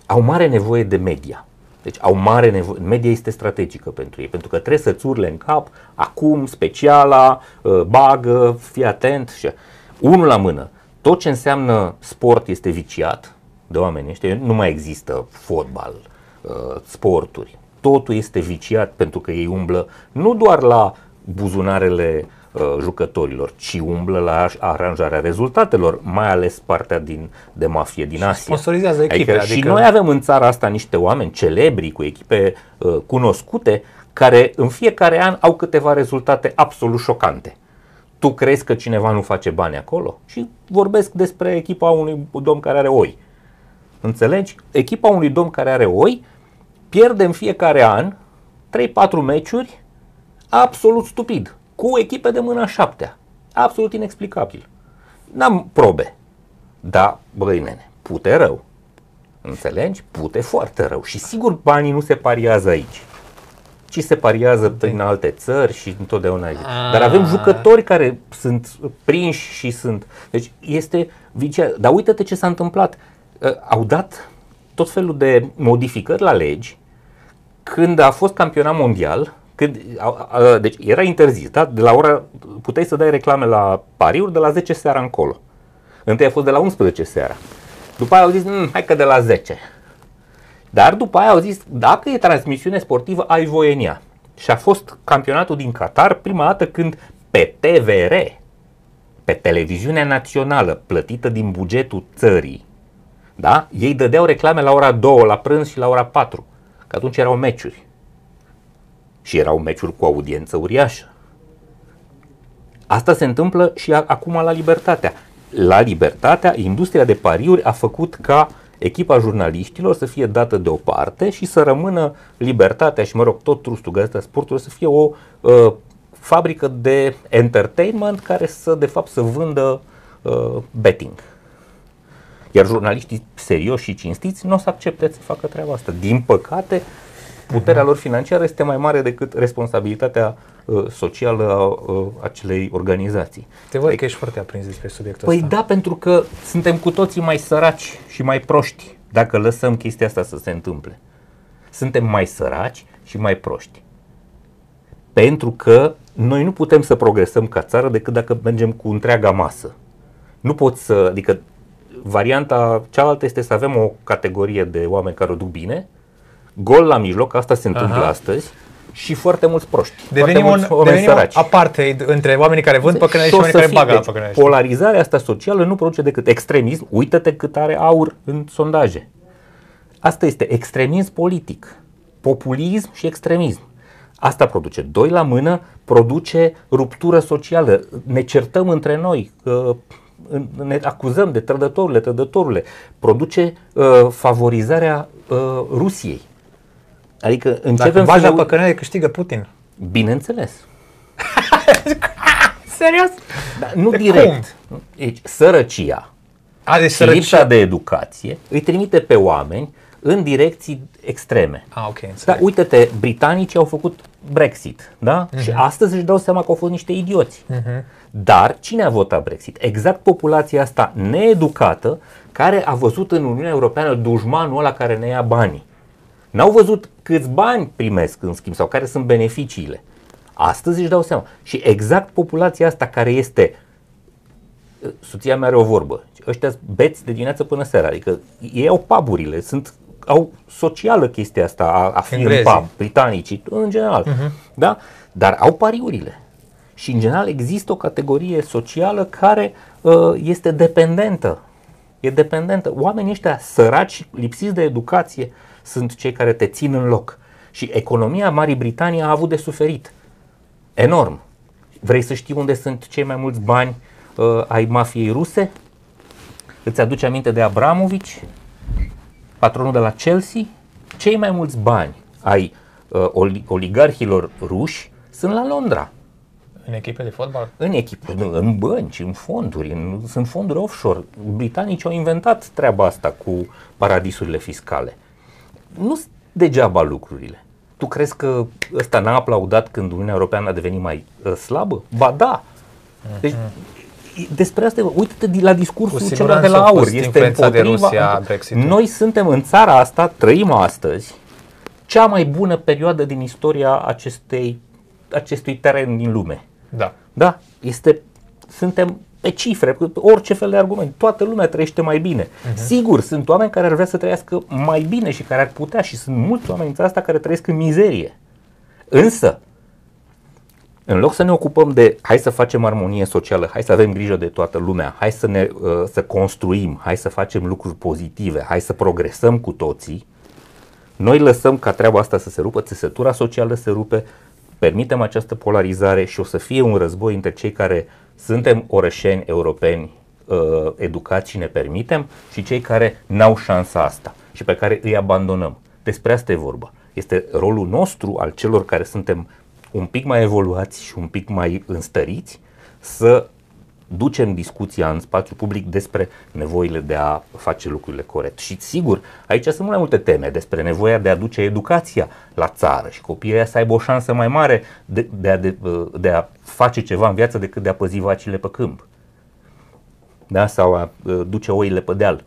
Au mare nevoie de media. Deci au mare nevoie, media este strategică pentru ei, pentru că trebuie să-ți urle în cap, acum, speciala, bagă, fii atent și unul la mână. Tot ce înseamnă sport este viciat de oameni ăștia, nu mai există fotbal, sporturi, totul este viciat pentru că ei umblă nu doar la buzunarele jucătorilor, ci umblă la aranjarea rezultatelor, mai ales partea de mafie din Asia. Sponsorizează echipe. Adică și noi avem în țara asta niște oameni celebri cu echipe cunoscute care în fiecare an au câteva rezultate absolut șocante. Tu crezi că cineva nu face bani acolo? Și vorbesc despre echipa unui domn care are oi. Înțelegi? Echipa unui domn care are oi pierde în fiecare an 3-4 meciuri absolut stupid. Cu echipe de mâna 7-a. Absolut inexplicabil. N-am probe. Dar, băi nene, pute rău. Înțelegi? Pute foarte rău. Și sigur banii nu se pariază aici, ci se pariază prin alte țări și întotdeauna aici. Dar avem jucători care sunt prinși și sunt... Deci este viciat. Dar uite-te ce s-a întâmplat. Au dat tot felul de modificări la legi când a fost campionat mondial. Deci era interzis, da? De la ora, puteai să dai reclame la pariuri de la 10 seara încolo. Întâi a fost de la 11 seara. După aia au zis, hai că de la 10. Dar după aia au zis, dacă e transmisiune sportivă, ai voie în ea. Și a fost campionatul din Qatar prima dată când pe TVR, pe Televiziunea Națională, plătită din bugetul țării, da? Ei dădeau reclame la ora 2, la prânz și la ora 4, că atunci erau meciuri. Și erau meciuri cu audiență uriașă. Asta se întâmplă și acum la Libertatea. La Libertatea, industria de pariuri a făcut ca echipa jurnaliștilor să fie dată deoparte și să rămână Libertatea și, mă rog, tot trustul Gazeta Sportului să fie o fabrică de entertainment care să, de fapt, să vândă betting. Iar jurnaliștii serioși și cinstiți nu o să accepte să facă treaba asta. Din păcate, puterea lor financiară este mai mare decât responsabilitatea socială a acelei organizații. Te văd că ești foarte aprins despre subiectul ăsta. Păi da, pentru că suntem cu toții mai săraci și mai proști dacă lăsăm chestia asta să se întâmple. Suntem mai săraci și mai proști. Pentru că noi nu putem să progresăm ca țară decât dacă mergem cu întreaga masă. Nu poți să, adică varianta cealaltă este să avem o categorie de oameni care o duc bine, gol la mijloc, asta se întâmplă astăzi, și foarte mulți proști. Devenim un apartheid între oamenii care vând păcănele și oamenii care bagă la păcănele. Polarizarea asta socială nu produce decât extremism. Uită-te cât are AUR în sondaje. Asta este extremism politic, populism și extremism. Asta produce. Doi la mână produce ruptură socială. Ne certăm între noi, ne acuzăm de trădătorule. Produce favorizarea Rusiei. Adică începem să... Dacă păcănele câștigă Putin. Bineînțeles. Serios? Da, nu de direct. Cum? Deci, sărăcia și lipsa de educație îi trimite pe oameni în direcții extreme. Okay, da, uite-te, britanicii au făcut Brexit, da? Și astăzi își dau seama că au fost niște idioți. Dar cine a votat Brexit? Exact populația asta needucată care a văzut în Uniunea Europeană dușmanul ăla care ne ia banii. N-au văzut câți bani primesc în schimb sau care sunt beneficiile. Astăzi își dau seama. Și exact populația asta care este... Soția mea are o vorbă. Ăștia sunt beți de dimineață până seara. Adică ei au puburile, sunt... au socială chestia asta a fi în pub, britanicii, în general, da? Dar au pariurile. Și în general există o categorie socială care este dependentă. E dependentă. Oamenii ăștia săraci, lipsiți de educație, sunt cei care te țin în loc. Și economia Marii Britanii a avut de suferit. Enorm. Vrei să știi unde sunt cei mai mulți bani ai mafiei ruse? Îți aduce aminte de Abramovici, patronul de la Chelsea? Cei mai mulți bani ai oligarhilor ruși sunt la Londra. În echipe de fotbal? În echipe, în bănci, în fonduri, sunt fonduri offshore. Britanicii au inventat treaba asta cu paradisurile fiscale. Nu sunt degeaba lucrurile. Tu crezi că ăsta n-a aplaudat când Uniunea Europeană a devenit mai slabă? Ba da! Deci, despre asta, uite-te la discursul celor de la AUR. Este împotriva. Noi suntem în țara asta, trăim astăzi cea mai bună perioadă din istoria acestui teren din lume. Da. Da? Suntem pe cifre, orice fel de argument. Toată lumea trăiește mai bine. Sigur, sunt oameni care ar vrea să trăiască mai bine și care ar putea, și sunt mulți oameni în țara asta care trăiesc în mizerie. Însă, în loc să ne ocupăm de hai să facem armonie socială, hai să avem grijă de toată lumea, hai să să construim, hai să facem lucruri pozitive, hai să progresăm cu toții, noi lăsăm ca treaba asta să se rupă, țesătura socială se rupe, permitem această polarizare și o să fie un război între cei care suntem orășeni europeni educați și ne permitem și cei care n-au șansa asta și pe care îi abandonăm. Despre asta e vorba. Este rolul nostru, al celor care suntem un pic mai evoluați și un pic mai înstăriți, să ducem discuția în spațiu public despre nevoile de a face lucrurile corect. Și sigur, aici sunt mai multe teme, despre nevoia de a duce educația la țară și copiii să aibă o șansă mai mare de a face ceva în viață decât de a păzi vacile pe câmp. Da? Sau a duce oile pe deal.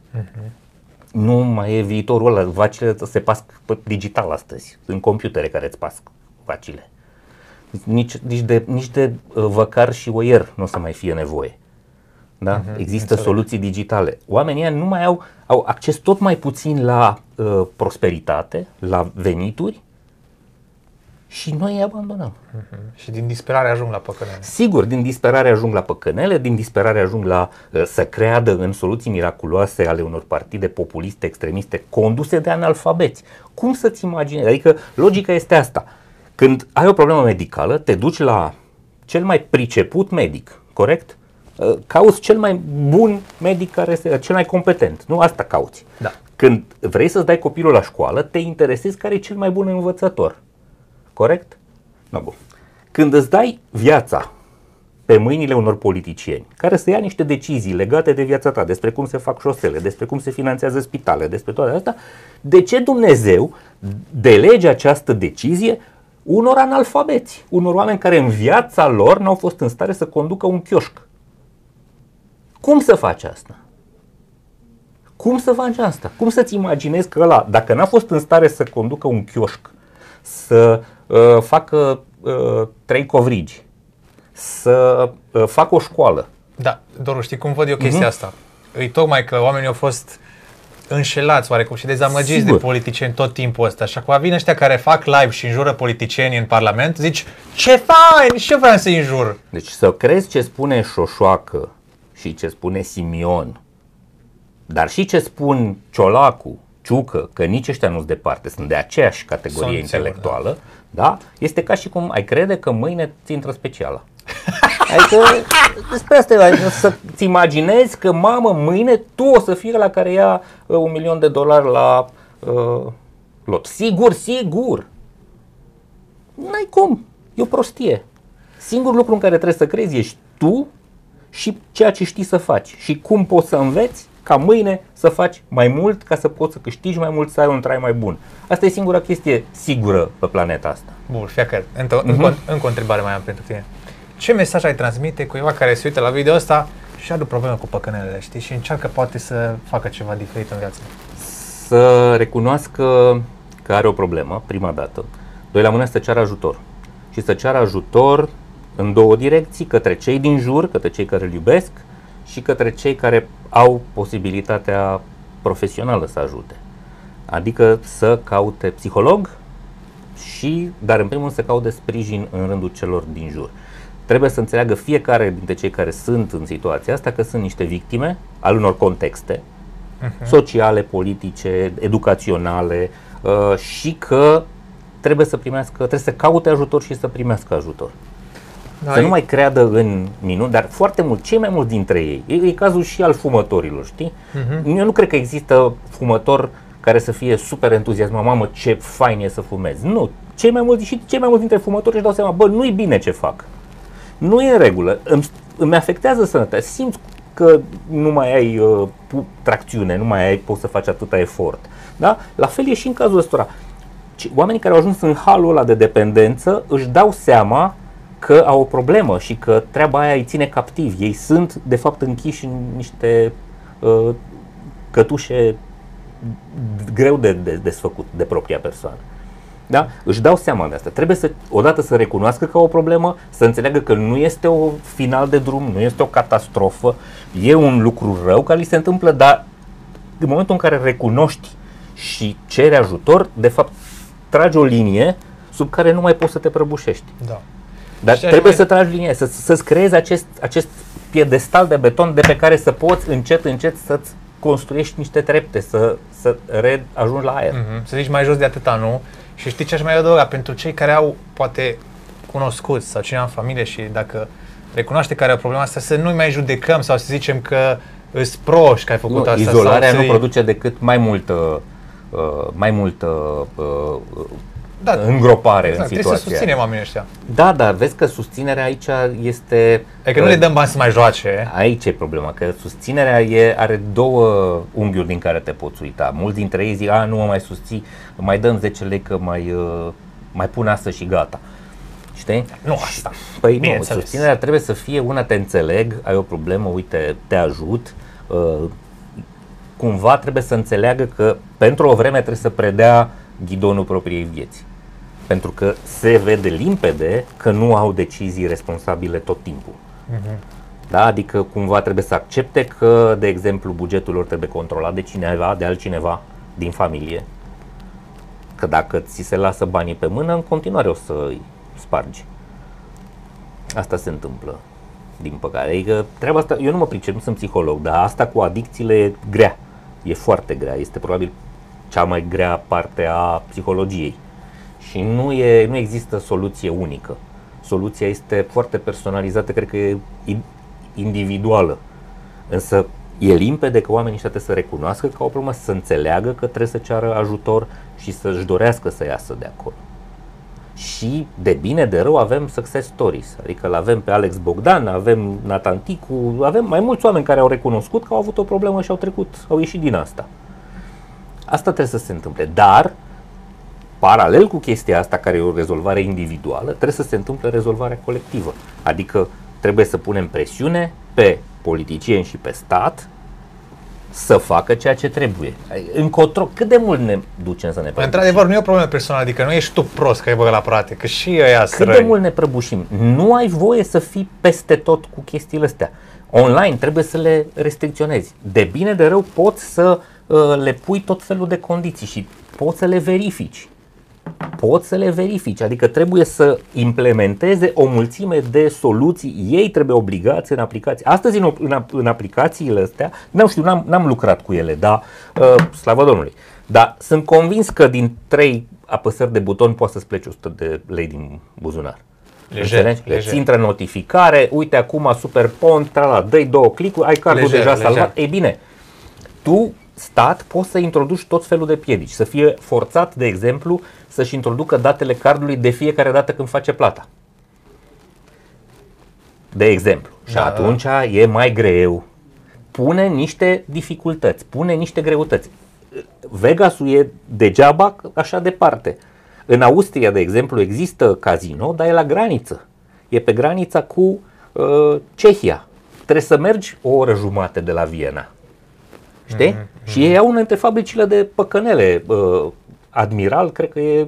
Nu mai e viitorul ăla, vacile se pasc pe digital astăzi, în computere care îți pasc vacile. Nici de văcar și oier nu o să mai fie nevoie. Da? Există soluții digitale. Oamenii nu mai au acces tot mai puțin la prosperitate, la venituri și noi îi abandonăm. Și din disperare ajung la păcănele. Sigur, din disperare ajung la păcănele, din disperare ajung la să creadă în soluții miraculoase ale unor partide populiste, extremiste, conduse de analfabeți. Cum să-ți imaginezi? Adică logica este asta. Când ai o problemă medicală, te duci la cel mai priceput medic, corect? Cauți cel mai bun medic, care este cel mai competent, nu? Asta cauți. Da. Când vrei să-ți dai copilul la școală, te interesezi care e cel mai bun învățător, corect? Da, bun. Când îți dai viața pe mâinile unor politicieni care să ia niște decizii legate de viața ta, despre cum se fac șosele, despre cum se finanțează spitale, despre toate astea, de ce Dumnezeu delege această decizie unor analfabeți, unor oameni care în viața lor n-au fost în stare să conducă un chioșc? Cum să faci asta? Cum să faci asta? Cum să-ți imaginezi că ăla, dacă n-a fost în stare să conducă un chioșc, să facă trei covrigi, să facă o școală? Da, Doru, știi cum văd eu chestia asta? E tocmai că oamenii au fost înșelați oarecum și dezamăgiți de politicieni tot timpul ăsta. Și acum vin ăștia care fac live și înjură politicienii în Parlament, zici, ce fain, ce vreau să-i înjur? Deci să crezi ce spune Șoșoacă și ce spune Simion, dar și ce spun Ciolacu, Ciucă, că nici ăștia nu-s departe, sunt de aceeași categorie intelectuală, da? Este ca și cum ai crede că mâine ți intră speciala. Adică, despre asta, adică să-ți imaginezi că, mamă, mâine tu o să fii la care ia $1.000.000 la lot. Sigur, sigur! N-ai cum, e o prostie. Singurul lucru în care trebuie să crezi ești tu și ceea ce știi să faci și cum poți să înveți ca mâine să faci mai mult ca să poți să câștigi mai mult, să ai un trai mai bun. Asta e singura chestie sigură pe planeta asta. Bun, fie că încă o întrebare mai am pentru tine. Ce mesaj ai transmite cuiva care se uită la video ăsta și are o problemă cu păcănelele, știi, și încearcă poate să facă ceva diferit în viață? Să recunoască că are o problemă, prima dată. Doi la mână, să ceară ajutor. Și să ceară ajutor în două direcții, către cei din jur, către cei care îl iubesc și către cei care au posibilitatea profesională să ajute. Adică să caute psiholog, dar în primul rând să caute sprijin în rândul celor din jur. Trebuie să înțeleagă fiecare dintre cei care sunt în situația asta că sunt niște victime ale unor contexte sociale, politice, educaționale și că trebuie să caute ajutor și să primească ajutor. Să nu mai creadă în minuni, dar foarte mult, cei mai mulți dintre ei, e cazul și al fumătorilor, știi? Eu nu cred că există fumător care să fie super entuziasmat, mamă, ce fain e să fumezi. Nu, cei mai mulți dintre fumători își dau seama, bă, nu-i bine ce fac, nu e în regulă, îmi afectează sănătatea, simți că nu mai ai tracțiune, poți să faci atâta efort. Da? La fel e și în cazul ăsta. Oamenii care au ajuns în halul ăla de dependență își dau seama că au o problemă și că treaba aia îi ține captivi. Ei sunt, de fapt, închiși în niște cătușe greu de desfăcut de propria persoană. Da? Își dau seama de asta. Trebuie să, odată, să recunoască că au o problemă, să înțeleagă că nu este o final de drum, nu este o catastrofă, e un lucru rău care li se întâmplă, dar în momentul în care recunoști și ceri ajutor, de fapt, tragi o linie sub care nu mai poți să te prăbușești. Da. Dar trebuie să tragi linie, să-ți creezi acest piedestal de beton de pe care să poți încet, încet să-ți construiești niște trepte, să ajungi la aer. Să zici mai jos de atâta, nu? Și știi ce aș mai adăuga? Pentru cei care au, poate, cunoscuți sau cineva în familie și dacă recunoaște care au problema asta, să nu-i mai judecăm sau să zicem că îți proști că ai făcut asta. Izolarea nu produce decât mai multă îngropare în situație. Trebuie să susținem oamenii ăștia. Da, dar vezi că susținerea aici este... Adică nu le dăm bani să mai joace. Aici e problema, că susținerea are două unghiuri din care te poți uita. Mulți dintre ei zic, a, nu mă mai susții, mai dăm 10 lei că mai pun asta și gata. Știi? Nu asta. Păi nu, susținerea trebuie să fie una, te înțeleg, ai o problemă, uite, te ajut. Cumva trebuie să înțeleagă că pentru o vreme trebuie să predea ghidonul propriei vieți, pentru că se vede limpede că nu au decizii responsabile tot timpul. Da? Adică cumva trebuie să accepte că, de exemplu, bugetul lor trebuie controlat de cineva, de altcineva din familie. Că dacă ți se lasă banii pe mână, în continuare o să îi spargi. Asta se întâmplă, din păcate. Adică treaba asta, eu nu mă pricep, nu sunt psiholog, dar asta cu adicțiile e grea. E foarte grea, este probabil cea mai grea parte a psihologiei. Și nu există soluție unică. Soluția este foarte personalizată, cred că e individuală. Însă e limpede că oamenii ăștia trebuie să recunoască că au o problemă, să înțeleagă că trebuie să ceară ajutor și să-și dorească să iasă de acolo. Și de bine, de rău, avem success stories, adică l-avem pe Alex Bogdan, avem Nathan Anticu, avem mai mulți oameni care au recunoscut că au avut o problemă și au ieșit din asta. Asta trebuie să se întâmple, dar paralel cu chestia asta, care e o rezolvare individuală, trebuie să se întâmple rezolvarea colectivă, adică trebuie să punem presiune pe politicieni și pe stat să facă ceea ce trebuie. Încotro, cât de mult ne ducem să ne prăbușim? Într-adevăr, nu e o problemă personală, adică nu ești tu prost că ai băgat la prate, că și ăia sunt răi. Cât de mult ne prăbușim? Nu ai voie să fii peste tot cu chestiile astea. Online trebuie să le restricționezi. De bine, de rău, poți să le pui tot felul de condiții și poți să le verifici. Adică trebuie să implementeze o mulțime de soluții, ei trebuie obligați în aplicații. Astăzi în aplicațiile astea, nu știu, n-am lucrat cu ele, dar slavă Domnului, dar sunt convins că din 3 apăsări de buton poate să-ți pleci 100 de lei din buzunar. Lejer, lejer. Îți intră notificare, uite acum super pont, dă-i 2 clicuri, ai cardul lejer, deja salvat. Ei bine, tu, stat, poți să introduci tot felul de piedici, să fie forțat, de exemplu, să-și introducă datele cardului de fiecare dată când face plata. De exemplu. Da. Și atunci e mai greu. Pune niște dificultăți, pune niște greutăți. Vegasul e degeaba așa departe. În Austria, de exemplu, există casino, dar e la graniță. E pe granița cu Cehia. Trebuie să mergi o oră jumate de la Viena. Știi? Și ei au una dintre fabricile de păcănele. Admiral, cred că e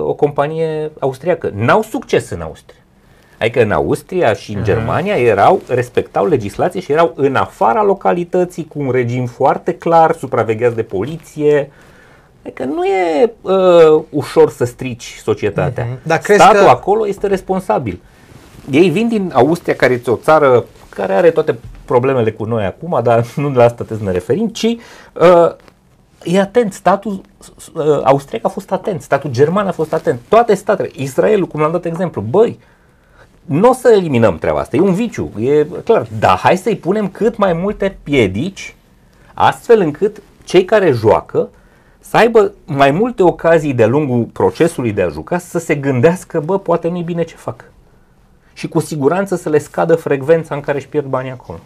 o companie austriacă. N-au succes în Austria. Adică în Austria și în Germania respectau legislație și erau în afara localității, cu un regim foarte clar, supravegheați de poliție. Adică nu e ușor să strici societatea. Dar statul acolo este responsabil. Ei vin din Austria, care este o țară care are toate problemele cu noi acum, dar nu la asta trebuie să ne referim, ci e atent, statul austriac a fost atent, statul german a fost atent, toate statele, Israelul, cum l-am dat exemplu, băi, nu o să eliminăm treaba asta, e un viciu, e clar, dar hai să-i punem cât mai multe piedici, astfel încât cei care joacă să aibă mai multe ocazii de-a lungul procesului de a juca să se gândească, bă, poate nu-i bine ce fac. Și cu siguranță să le scadă frecvența în care își pierd banii acolo.